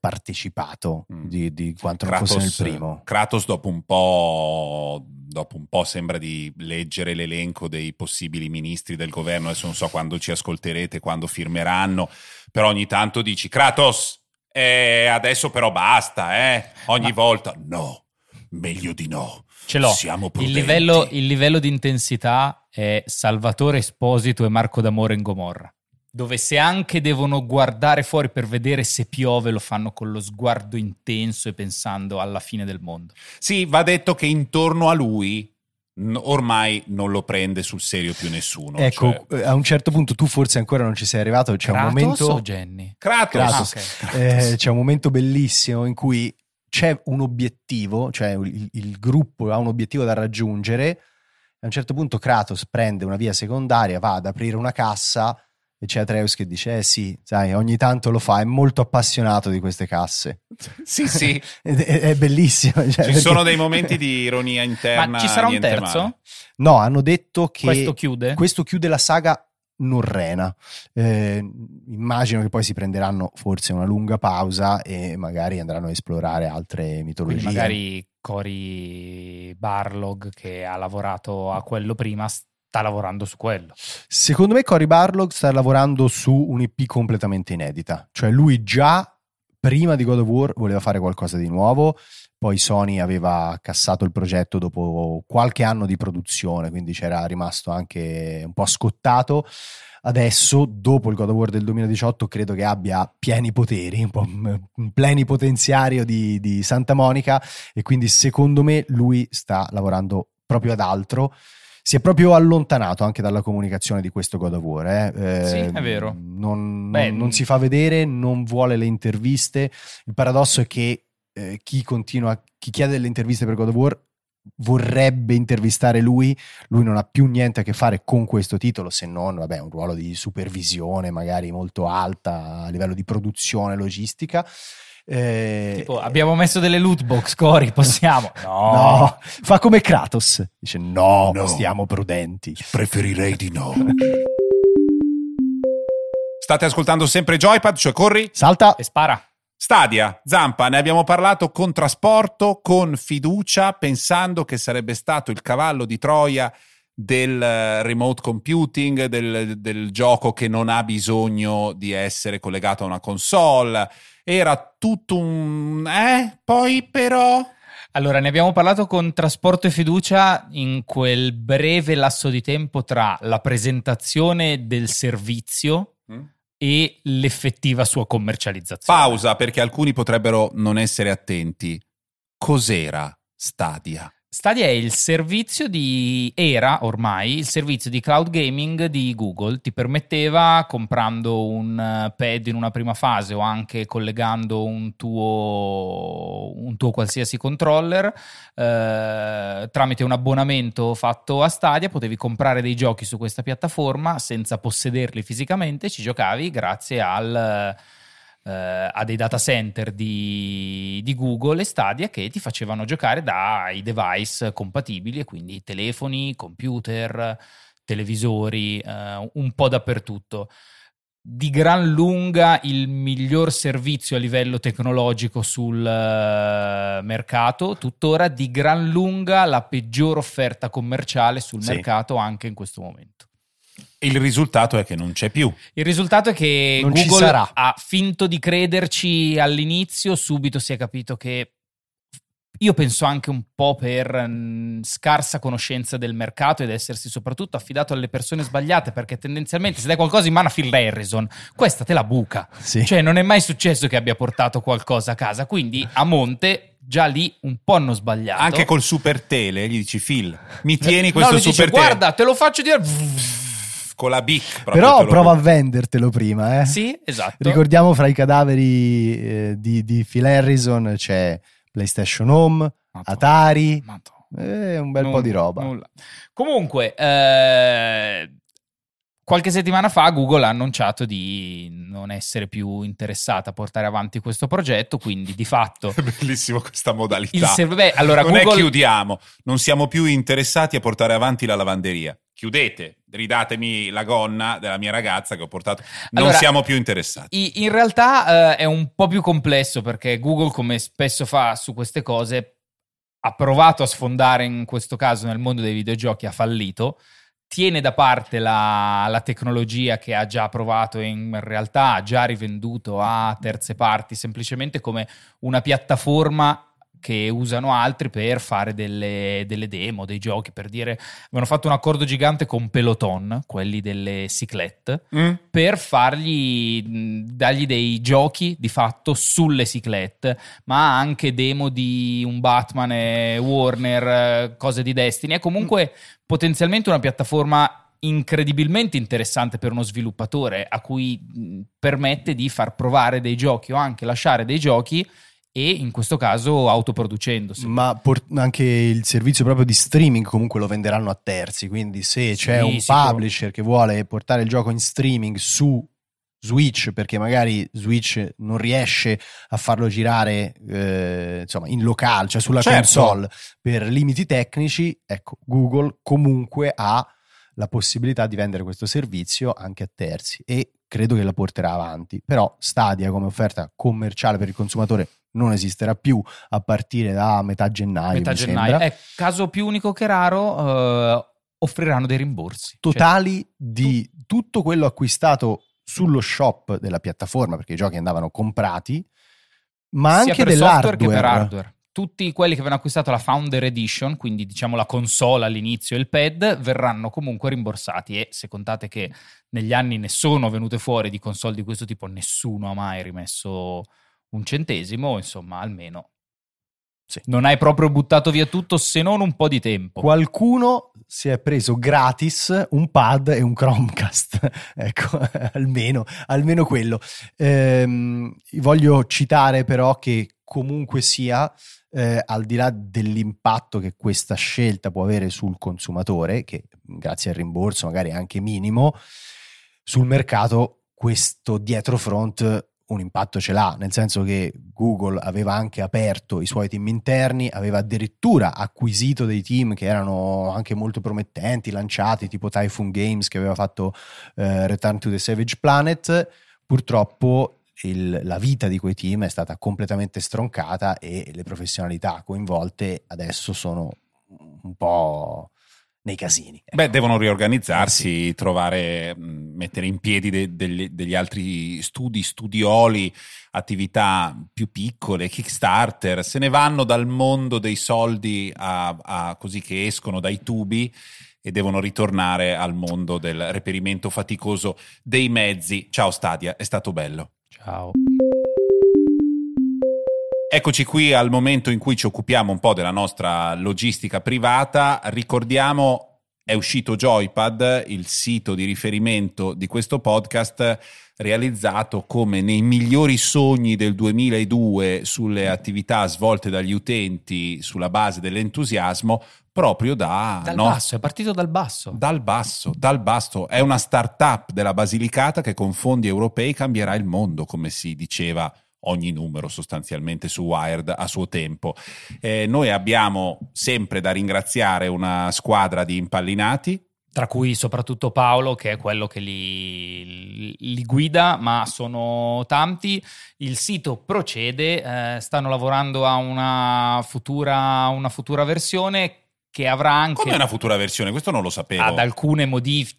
partecipato di quanto non fosse nel primo. Kratos dopo un po' sembra di leggere l'elenco dei possibili ministri del governo, adesso non so quando ci ascolterete, quando firmeranno, però ogni tanto dici Kratos, adesso però basta, volta no, meglio di no. Ce l'ho. Siamo prudenti. Il livello di intensità è Salvatore Esposito e Marco D'Amore in Gomorra, dove se anche devono guardare fuori per vedere se piove, lo fanno con lo sguardo intenso e pensando alla fine del mondo. Sì, va detto che intorno a lui ormai non lo prende sul serio più nessuno. Ecco, cioè, a un certo punto tu forse ancora non ci sei arrivato, c'è Kratos un momento... o Jenny? Kratos. C'è un momento bellissimo in cui c'è un obiettivo, cioè il gruppo ha un obiettivo da raggiungere, a un certo punto Kratos prende una via secondaria, va ad aprire una cassa, e c'è Atreus che dice sai, ogni tanto lo fa, è molto appassionato di queste casse. Sì. È bellissimo. Cioè, sono dei momenti di ironia interna. Ma ci sarà un terzo? Male. No, hanno detto che questo chiude la saga norrena. Immagino che poi si prenderanno forse una lunga pausa e magari andranno a esplorare altre mitologie. Quindi magari Cory Barlog, che ha lavorato a quello prima, sta lavorando su quello. Secondo me Cory Barlog sta lavorando su un'EP completamente inedita, cioè lui già prima di God of War voleva fare qualcosa di nuovo, poi Sony aveva cassato il progetto dopo qualche anno di produzione, quindi c'era rimasto anche un po' scottato. Adesso, dopo il God of War del 2018, credo che abbia pieni poteri, un po' un plenipotenziario di Santa Monica, e quindi secondo me lui sta lavorando proprio ad altro, si è proprio allontanato anche dalla comunicazione di questo God of War. Sì, è vero. Non si fa vedere, non vuole le interviste. Il paradosso è che chi chiede le interviste per God of War vorrebbe intervistare lui non ha più niente a che fare con questo titolo, se non un ruolo di supervisione magari molto alta a livello di produzione logistica. Tipo, abbiamo messo delle loot box, Cory, possiamo? No, fa come Kratos, dice no, stiamo prudenti, preferirei di no. State ascoltando sempre Joypad, cioè corri, salta e spara. Stadia, Zampa, ne abbiamo parlato con trasporto, con fiducia, pensando che sarebbe stato il cavallo di Troia del remote computing, del gioco che non ha bisogno di essere collegato a una console. Era tutto un... Poi però... Allora, ne abbiamo parlato con trasporto e fiducia in quel breve lasso di tempo tra la presentazione del servizio e l'effettiva sua commercializzazione. Pausa, perché alcuni potrebbero non essere attenti. Cos'era Stadia? Stadia è il servizio di cloud gaming di Google. Ti permetteva, comprando un pad in una prima fase o anche collegando un tuo qualsiasi controller, tramite un abbonamento fatto a Stadia potevi comprare dei giochi su questa piattaforma senza possederli fisicamente, ci giocavi grazie a dei data center di Google e Stadia che ti facevano giocare dai device compatibili, e quindi telefoni, computer, televisori, un po' dappertutto. Di gran lunga il miglior servizio a livello tecnologico sul mercato, tuttora di gran lunga la peggior offerta commerciale sul mercato anche in questo momento. Il risultato è che non c'è più. Il risultato è che non Google ha finto di crederci all'inizio, subito si è capito che, io penso anche un po' per scarsa conoscenza del mercato ed essersi soprattutto affidato alle persone sbagliate, perché tendenzialmente se dai qualcosa in mano a Phil Harrison, questa te la buca. Sì. Cioè non è mai successo che abbia portato qualcosa a casa, quindi a monte... Già lì un po' hanno sbagliato. Anche col super tele, gli dici Phil, mi tieni questo super tele. Guarda, te lo faccio dire con la BIC. Però prova a vendertelo prima, eh? Sì, esatto. Ricordiamo, fra i cadaveri di Phil Harrison c'è PlayStation Home, Atari, un bel po' di roba. Nulla. Comunque, qualche settimana fa Google ha annunciato di non essere più interessata a portare avanti questo progetto, quindi di fatto... È bellissimo questa modalità. Allora non Google... è chiudiamo, non siamo più interessati a portare avanti la lavanderia. Chiudete, ridatemi la gonna della mia ragazza che ho portato. Non siamo più interessati. In realtà è un po' più complesso, perché Google, come spesso fa su queste cose, ha provato a sfondare, in questo caso nel mondo dei videogiochi, ha fallito. Tiene da parte la tecnologia che ha già provato e in realtà ha già rivenduto a terze parti, semplicemente come una piattaforma che usano altri per fare delle demo, dei giochi, per dire... Avevano fatto un accordo gigante con Peloton, quelli delle ciclette, per dargli dei giochi di fatto sulle ciclette, ma anche demo di un Batman e Warner, cose di Destiny. È comunque potenzialmente una piattaforma incredibilmente interessante per uno sviluppatore, a cui permette di far provare dei giochi o anche lasciare dei giochi, e in questo caso autoproducendosi. Ma anche il servizio proprio di streaming comunque lo venderanno a terzi, quindi se c'è un publisher che vuole portare il gioco in streaming su Switch, perché magari Switch non riesce a farlo girare in locale, cioè sulla console, per limiti tecnici, ecco, Google comunque ha la possibilità di vendere questo servizio anche a terzi e credo che la porterà avanti. Però Stadia come offerta commerciale per il consumatore non esisterà più a partire da metà gennaio. Metà gennaio è caso più unico che raro. Offriranno dei rimborsi totali di tutto quello acquistato sullo shop della piattaforma, perché i giochi andavano comprati, ma sia anche per software che per hardware. Tutti quelli che avevano acquistato la Founder Edition, quindi diciamo la console all'inizio e il pad, verranno comunque rimborsati. E se contate che negli anni ne sono venute fuori di console di questo tipo, nessuno ha mai rimesso un centesimo, insomma, almeno Sì. Non hai proprio buttato via tutto, se non un po' di tempo. Qualcuno si è preso gratis un pad e un Chromecast. Ecco, almeno quello. Voglio citare però che comunque sia, al di là dell'impatto che questa scelta può avere sul consumatore, che grazie al rimborso magari è anche minimo, sul mercato questo dietro front un impatto ce l'ha, nel senso che Google aveva anche aperto i suoi team interni, aveva addirittura acquisito dei team che erano anche molto promettenti, lanciati, tipo Typhoon Games che aveva fatto Return to the Savage Planet. Purtroppo la vita di quei team è stata completamente stroncata e le professionalità coinvolte adesso sono un po' nei casini. Beh, devono riorganizzarsi, sì. Trovare, mettere in piedi degli altri studioli, attività più piccole, Kickstarter. Se ne vanno dal mondo dei soldi a così che escono dai tubi e devono ritornare al mondo del reperimento faticoso dei mezzi. Ciao Stadia, è stato bello. Ciao. Eccoci qui al momento in cui ci occupiamo un po' della nostra logistica privata. Ricordiamo, è uscito Joypad, il sito di riferimento di questo podcast, realizzato come nei migliori sogni del 2002 sulle attività svolte dagli utenti sulla base dell'entusiasmo, proprio basso, è partito dal basso. Dal basso. È una startup della Basilicata che con fondi europei cambierà il mondo, come si diceva ogni numero sostanzialmente su Wired a suo tempo. Noi abbiamo sempre da ringraziare una squadra di impallinati, tra cui soprattutto Paolo, che è quello che li guida, ma sono tanti. Il sito procede, stanno lavorando a una futura versione che avrà anche... Come una futura versione? Questo non lo sapevo. Ad alcune modifiche.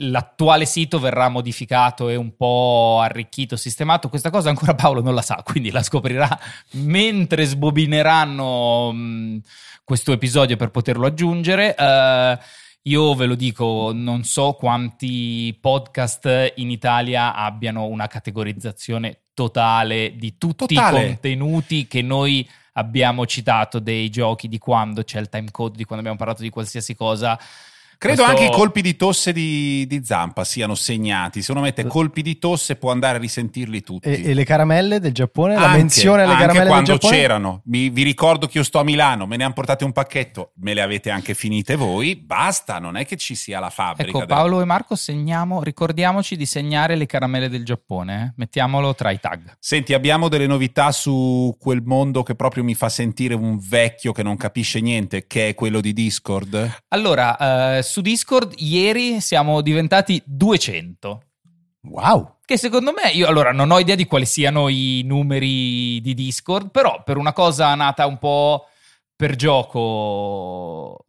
L'attuale sito verrà modificato e un po' arricchito, sistemato. Questa cosa ancora Paolo non la sa, quindi la scoprirà mentre sbobineranno questo episodio per poterlo aggiungere. Io ve lo dico, non so quanti podcast in Italia abbiano una categorizzazione totale di tutti i contenuti che noi abbiamo citato, dei giochi, di quando c'è il time code, di quando abbiamo parlato di qualsiasi cosa. Credo anche i colpi di tosse di Zampa siano segnati. Se uno mette colpi di tosse può andare a risentirli tutti. E le caramelle del Giappone? La menzione alle caramelle del Giappone? Anche quando c'erano. Vi ricordo che io sto a Milano, me ne hanno portate un pacchetto, me le avete anche finite voi, basta, non è che ci sia la fabbrica. Ecco, Paolo e Marco ricordiamoci di segnare le caramelle del Giappone, eh? Mettiamolo tra i tag. Senti, abbiamo delle novità su quel mondo che proprio mi fa sentire un vecchio che non capisce niente, che è quello di Discord? Allora, su Discord ieri siamo diventati 200. Wow! Che secondo me, io allora non ho idea di quali siano i numeri di Discord, però per una cosa nata un po' per gioco,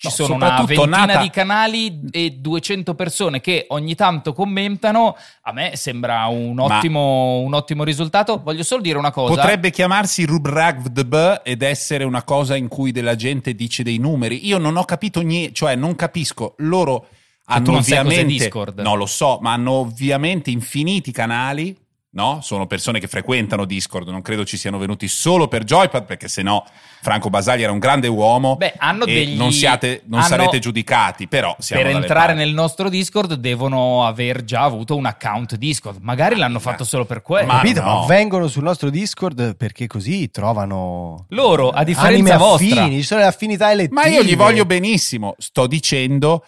sono una ventina di canali e 200 persone che ogni tanto commentano, a me sembra un ottimo risultato. Voglio solo dire una cosa. Potrebbe chiamarsi Rubragdb ed essere una cosa in cui della gente dice dei numeri. Io non ho capito niente, cioè non capisco. Loro hanno ovviamente, no lo so, ma hanno ovviamente infiniti canali. No, sono persone che frequentano Discord, non credo ci siano venuti solo per Joypad, perché sennò Franco Basaglia era un grande uomo. Beh, sarete giudicati, però siamo per entrare nel nostro Discord devono aver già avuto un account Discord, magari l'hanno fatto solo per quello. Ma capito? No. Ma vengono sul nostro Discord perché così trovano loro, a differenza vostra, ci sono le affinità elettive. Ma io gli voglio benissimo, sto dicendo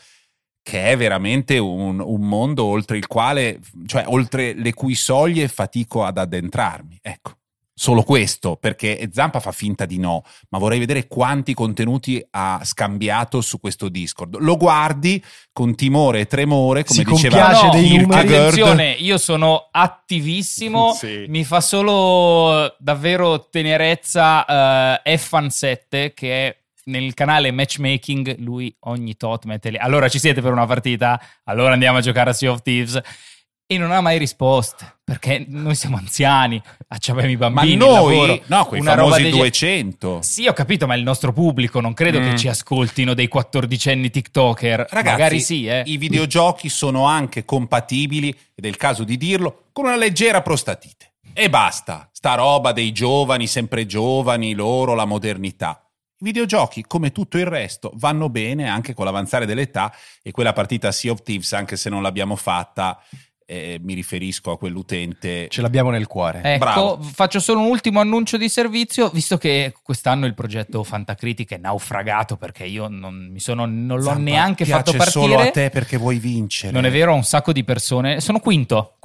che è veramente un mondo oltre il quale, cioè oltre le cui soglie fatico ad addentrarmi, ecco. Solo questo, perché Zampa fa finta di no, ma vorrei vedere quanti contenuti ha scambiato su questo Discord. Lo guardi con timore e tremore, come diceva Kierkegaard. Attenzione, io sono attivissimo, sì. Mi fa solo davvero tenerezza F-Fan7, che è nel canale Matchmaking. Lui ogni tot mette lì: allora ci siete per una partita? Allora andiamo a giocare a Sea of Thieves. E non ha mai risposto, perché noi siamo anziani, abbiamo i bambini, ma noi, il lavoro, no, quei famosi 200. Sì, ho capito, ma il nostro pubblico non credo che ci ascoltino dei 14enni tiktoker. Ragazzi, magari sì, I videogiochi sono anche compatibili, ed è il caso di dirlo, con una leggera prostatite. E basta, sta roba dei giovani, sempre giovani, loro, la modernità. I videogiochi, come tutto il resto, vanno bene anche con l'avanzare dell'età, e quella partita Sea of Thieves, anche se non l'abbiamo fatta, mi riferisco a quell'utente. Ce l'abbiamo nel cuore. Ecco, bravo. Faccio solo un ultimo annuncio di servizio, visto che quest'anno il progetto Fantacritic è naufragato perché io non l'ho Zampa, neanche fatto partire. Piace solo a te perché vuoi vincere. Non è vero, un sacco di persone. Sono quinto,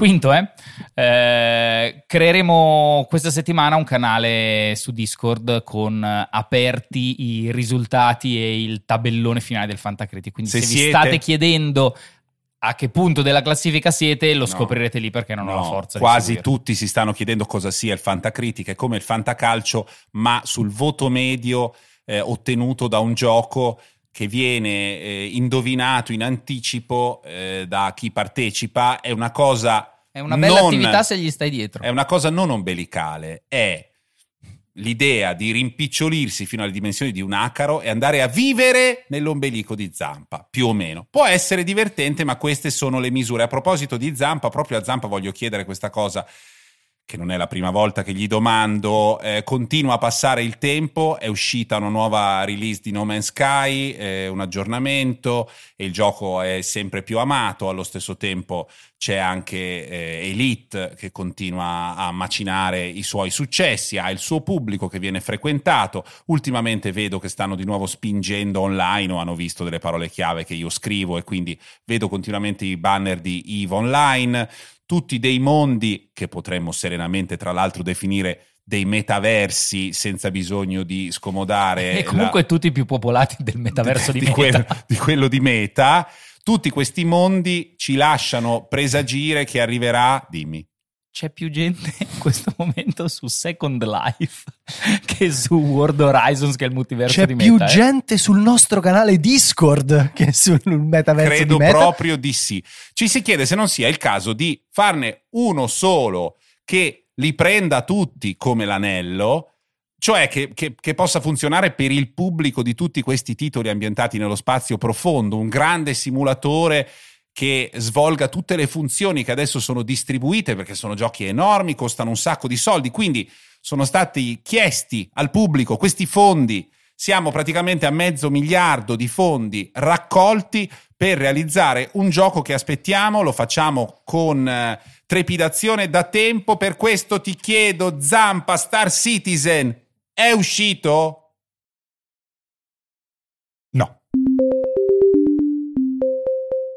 creeremo questa settimana un canale su Discord con aperti i risultati e il tabellone finale del Fantacritic. Quindi se vi state chiedendo a che punto della classifica siete, lo scoprirete lì, perché non ho la forza. Quasi tutti si stanno chiedendo cosa sia il Fantacritic. È come il Fantacalcio, ma sul voto medio ottenuto da un gioco che viene indovinato in anticipo da chi partecipa. È una cosa. È una bella attività se gli stai dietro. È una cosa non ombelicale. È l'idea di rimpicciolirsi fino alle dimensioni di un acaro e andare a vivere nell'ombelico di Zampa, più o meno. Può essere divertente, ma queste sono le misure. A proposito di Zampa, proprio a Zampa voglio chiedere questa cosa, che non è la prima volta che gli domando. Continua a passare il tempo, è uscita una nuova release di No Man's Sky, un aggiornamento, e il gioco è sempre più amato. Allo stesso tempo c'è anche Elite, che continua a macinare i suoi successi, ha il suo pubblico che viene frequentato. Ultimamente vedo che stanno di nuovo spingendo online, o hanno visto delle parole chiave che io scrivo, e quindi vedo continuamente i banner di EVE Online. Tutti dei mondi che potremmo serenamente, tra l'altro, definire dei metaversi, senza bisogno di scomodare. E comunque tutti i più popolati del metaverso di Meta. Quello di Meta. Tutti questi mondi ci lasciano presagire che arriverà, dimmi. C'è più gente in questo momento su Second Life che su World Horizons, che è il multiverso di Meta. C'è più gente sul nostro canale Discord che sul metaverso di Meta. Credo proprio di sì. Ci si chiede se non sia il caso di farne uno solo che li prenda tutti come l'anello, cioè che possa funzionare per il pubblico di tutti questi titoli ambientati nello spazio profondo, un grande simulatore che svolga tutte le funzioni che adesso sono distribuite, perché sono giochi enormi, costano un sacco di soldi, quindi sono stati chiesti al pubblico questi fondi. Siamo praticamente a 500 milioni di fondi raccolti per realizzare un gioco che aspettiamo, lo facciamo con trepidazione da tempo. Per questo ti chiedo, Zampa, Star Citizen è uscito? No.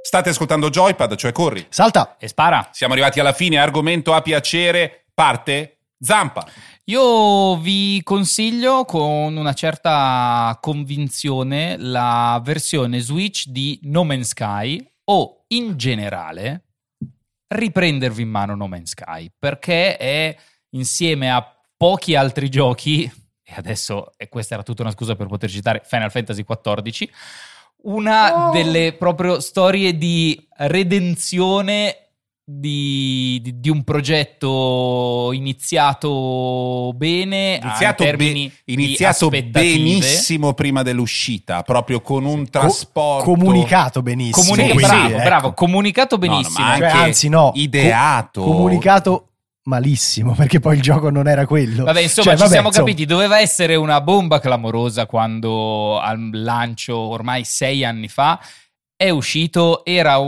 State ascoltando Joypad, cioè corri, salta e spara. Siamo arrivati alla fine, argomento a piacere, parte Zampa. Io vi consiglio con una certa convinzione la versione Switch di No Man's Sky, o in generale riprendervi in mano No Man's Sky, perché è, insieme a pochi altri giochi, e adesso questa era tutta una scusa per poter citare Final Fantasy XIV, una delle proprio storie di redenzione di un progetto iniziato bene, iniziato benissimo prima dell'uscita, proprio con un trasporto comunicato benissimo, comunicato benissimo, ideato, comunicato malissimo, perché poi il gioco non era quello. Capiti, doveva essere una bomba clamorosa quando al lancio, ormai 6 anni fa, è uscito. Era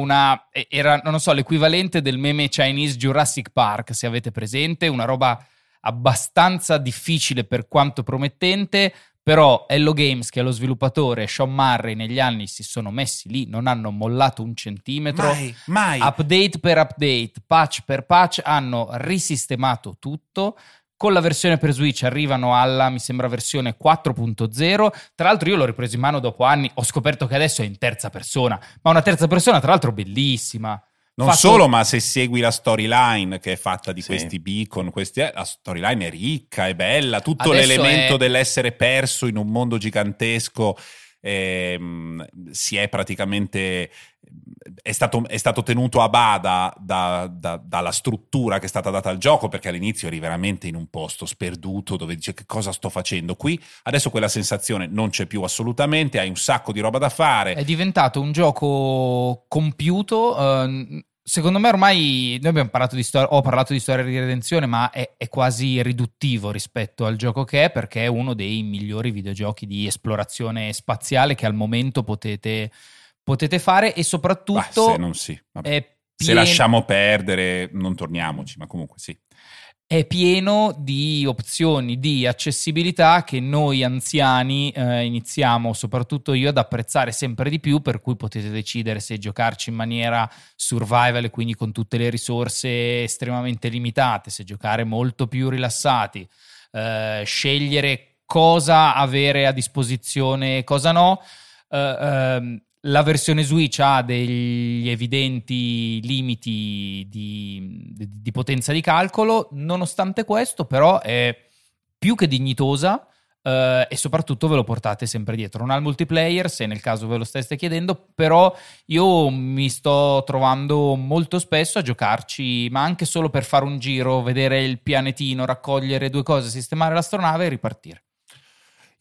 non so, l'equivalente del meme Chinese Jurassic Park, se avete presente, una roba abbastanza difficile per quanto promettente. Però Hello Games, che è lo sviluppatore, Sean Murray, negli anni si sono messi lì, non hanno mollato un centimetro, mai. Update per update, patch per patch, hanno risistemato tutto. Con la versione per Switch arrivano alla, mi sembra, versione 4.0. Tra l'altro io l'ho ripreso in mano dopo anni, ho scoperto che adesso è in terza persona, ma una terza persona tra l'altro bellissima. Solo, ma se segui la storyline che è fatta di questi beacon, la storyline è ricca, è bella, tutto adesso l'elemento dell'essere perso in un mondo gigantesco è stato tenuto a bada dalla struttura che è stata data al gioco, perché all'inizio eri veramente in un posto sperduto dove dice che cosa sto facendo qui. Adesso quella sensazione non c'è più assolutamente, hai un sacco di roba da fare. È diventato un gioco compiuto, secondo me ormai noi abbiamo parlato di storia, ho parlato di storia di redenzione, ma è quasi riduttivo rispetto al gioco che è, perché è uno dei migliori videogiochi di esplorazione spaziale che al momento potete fare, e soprattutto se lasciamo perdere non torniamoci, ma comunque sì, è pieno di opzioni di accessibilità che noi anziani iniziamo, soprattutto io, ad apprezzare sempre di più, per cui potete decidere se giocarci in maniera survival e quindi con tutte le risorse estremamente limitate, se giocare molto più rilassati, scegliere cosa avere a disposizione e cosa no. La versione Switch ha degli evidenti limiti di potenza di calcolo, nonostante questo però è più che dignitosa, e soprattutto ve lo portate sempre dietro. Non ha il multiplayer, se nel caso ve lo steste chiedendo, però io mi sto trovando molto spesso a giocarci, ma anche solo per fare un giro, vedere il pianetino, raccogliere due cose, sistemare l'astronave e ripartire.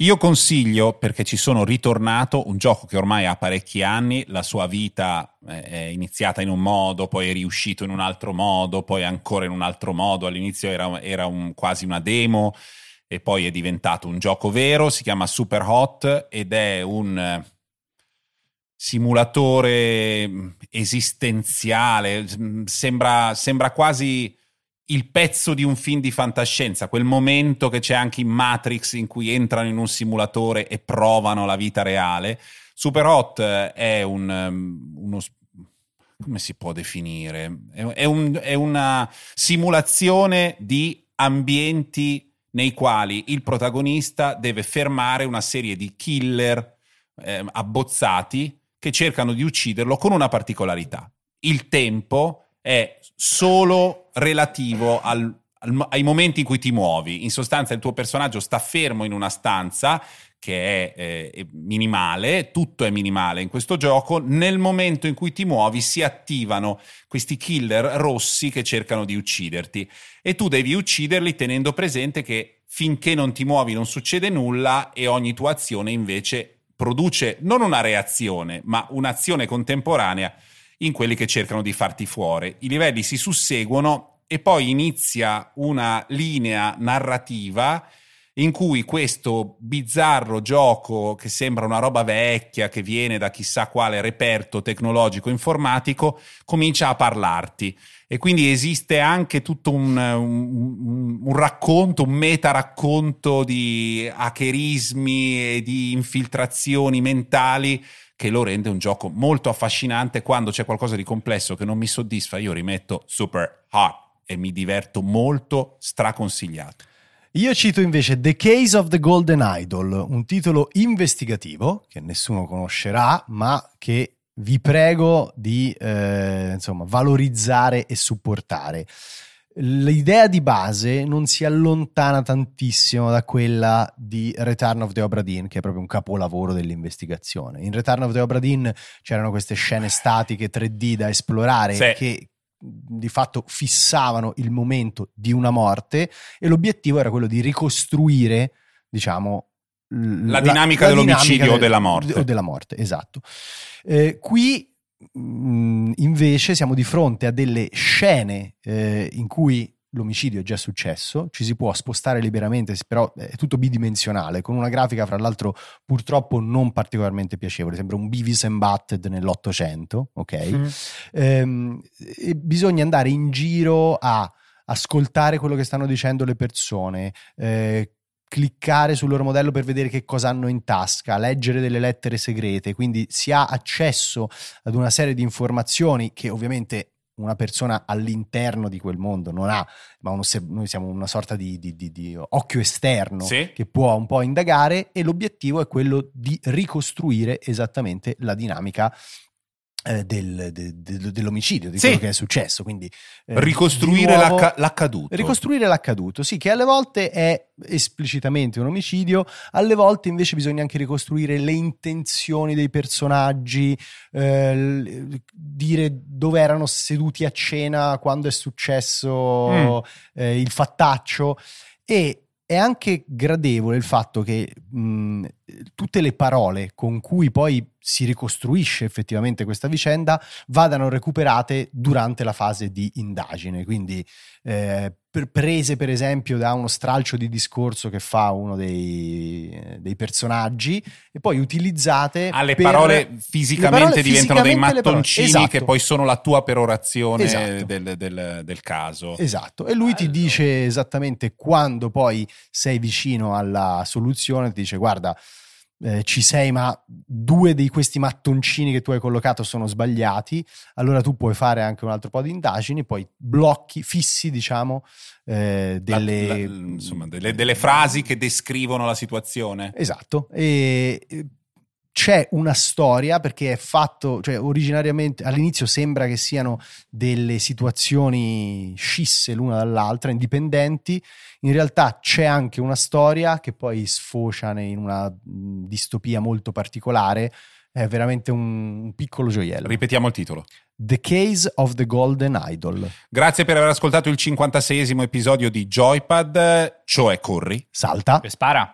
Io consiglio, perché ci sono ritornato, un gioco che ormai ha parecchi anni, la sua vita è iniziata in un modo, poi è riuscito in un altro modo, poi ancora in un altro modo, all'inizio era quasi una demo e poi è diventato un gioco vero, si chiama Superhot ed è un simulatore esistenziale, sembra quasi il pezzo di un film di fantascienza, quel momento che c'è anche in Matrix in cui entrano in un simulatore e provano la vita reale. Superhot è uno, come si può definire? È una simulazione di ambienti nei quali il protagonista deve fermare una serie di killer abbozzati che cercano di ucciderlo, con una particolarità: il tempo è solo relativo ai momenti in cui ti muovi. In sostanza il tuo personaggio sta fermo in una stanza che è minimale, tutto è minimale in questo gioco. Nel momento in cui ti muovi si attivano questi killer rossi che cercano di ucciderti e tu devi ucciderli tenendo presente che finché non ti muovi non succede nulla, e ogni tua azione invece produce non una reazione ma un'azione contemporanea in quelli che cercano di farti fuori. I livelli si susseguono e poi inizia una linea narrativa in cui questo bizzarro gioco, che sembra una roba vecchia, che viene da chissà quale reperto tecnologico informatico, comincia a parlarti. E quindi esiste anche tutto un racconto, un meta-racconto di hackerismi e di infiltrazioni mentali, che lo rende un gioco molto affascinante. Quando c'è qualcosa di complesso che non mi soddisfa, io rimetto Superhot e mi diverto molto, straconsigliato. Io cito invece The Case of the Golden Idol, un titolo investigativo che nessuno conoscerà, ma che vi prego di valorizzare e supportare. L'idea di base non si allontana tantissimo da quella di Return of the Obra Dinn, che è proprio un capolavoro dell'investigazione. In Return of the Obra Dinn c'erano queste scene statiche 3D da esplorare, sì, che di fatto fissavano il momento di una morte, e l'obiettivo era quello di ricostruire, diciamo, la dinamica dell'omicidio o della morte. O della morte, esatto. Qui invece siamo di fronte a delle scene in cui l'omicidio è già successo, ci si può spostare liberamente, però è tutto bidimensionale, con una grafica fra l'altro purtroppo non particolarmente piacevole, sembra un Beavis and Butthead nell'800, ok? Mm. E bisogna andare in giro a ascoltare quello che stanno dicendo le persone, cliccare sul loro modello per vedere che cosa hanno in tasca, leggere delle lettere segrete, quindi si ha accesso ad una serie di informazioni che ovviamente una persona all'interno di quel mondo non ha, ma noi siamo una sorta di occhio esterno, sì, che può un po' indagare, e l'obiettivo è quello di ricostruire esattamente la dinamica dell'omicidio, di sì, quello che è successo, quindi ricostruire nuovo, l'accaduto. Ricostruire l'accaduto, sì, che alle volte è esplicitamente un omicidio, alle volte invece bisogna anche ricostruire le intenzioni dei personaggi, dire dove erano seduti a cena quando è successo il fattaccio, e è anche gradevole il fatto che tutte le parole con cui poi si ricostruisce effettivamente questa vicenda vadano recuperate durante la fase di indagine, quindi prese per esempio da uno stralcio di discorso che fa uno dei personaggi e poi utilizzate parole fisicamente diventano dei mattoncini, esatto, che poi sono la tua perorazione, esatto, del caso, esatto, e lui ti dice esattamente quando poi sei vicino alla soluzione, ti dice guarda, ci sei, ma due di questi mattoncini che tu hai collocato sono sbagliati, allora tu puoi fare anche un altro po' di indagini, poi blocchi, fissi diciamo delle frasi che descrivono la situazione, esatto, e c'è una storia perché è fatto, cioè originariamente all'inizio sembra che siano delle situazioni scisse l'una dall'altra, indipendenti, in realtà c'è anche una storia che poi sfocia in una distopia molto particolare, è veramente un piccolo gioiello. Ripetiamo il titolo: The Case of the Golden Idol. Grazie per aver ascoltato il 56esimo episodio di Joypad, cioè corri, salta e spara.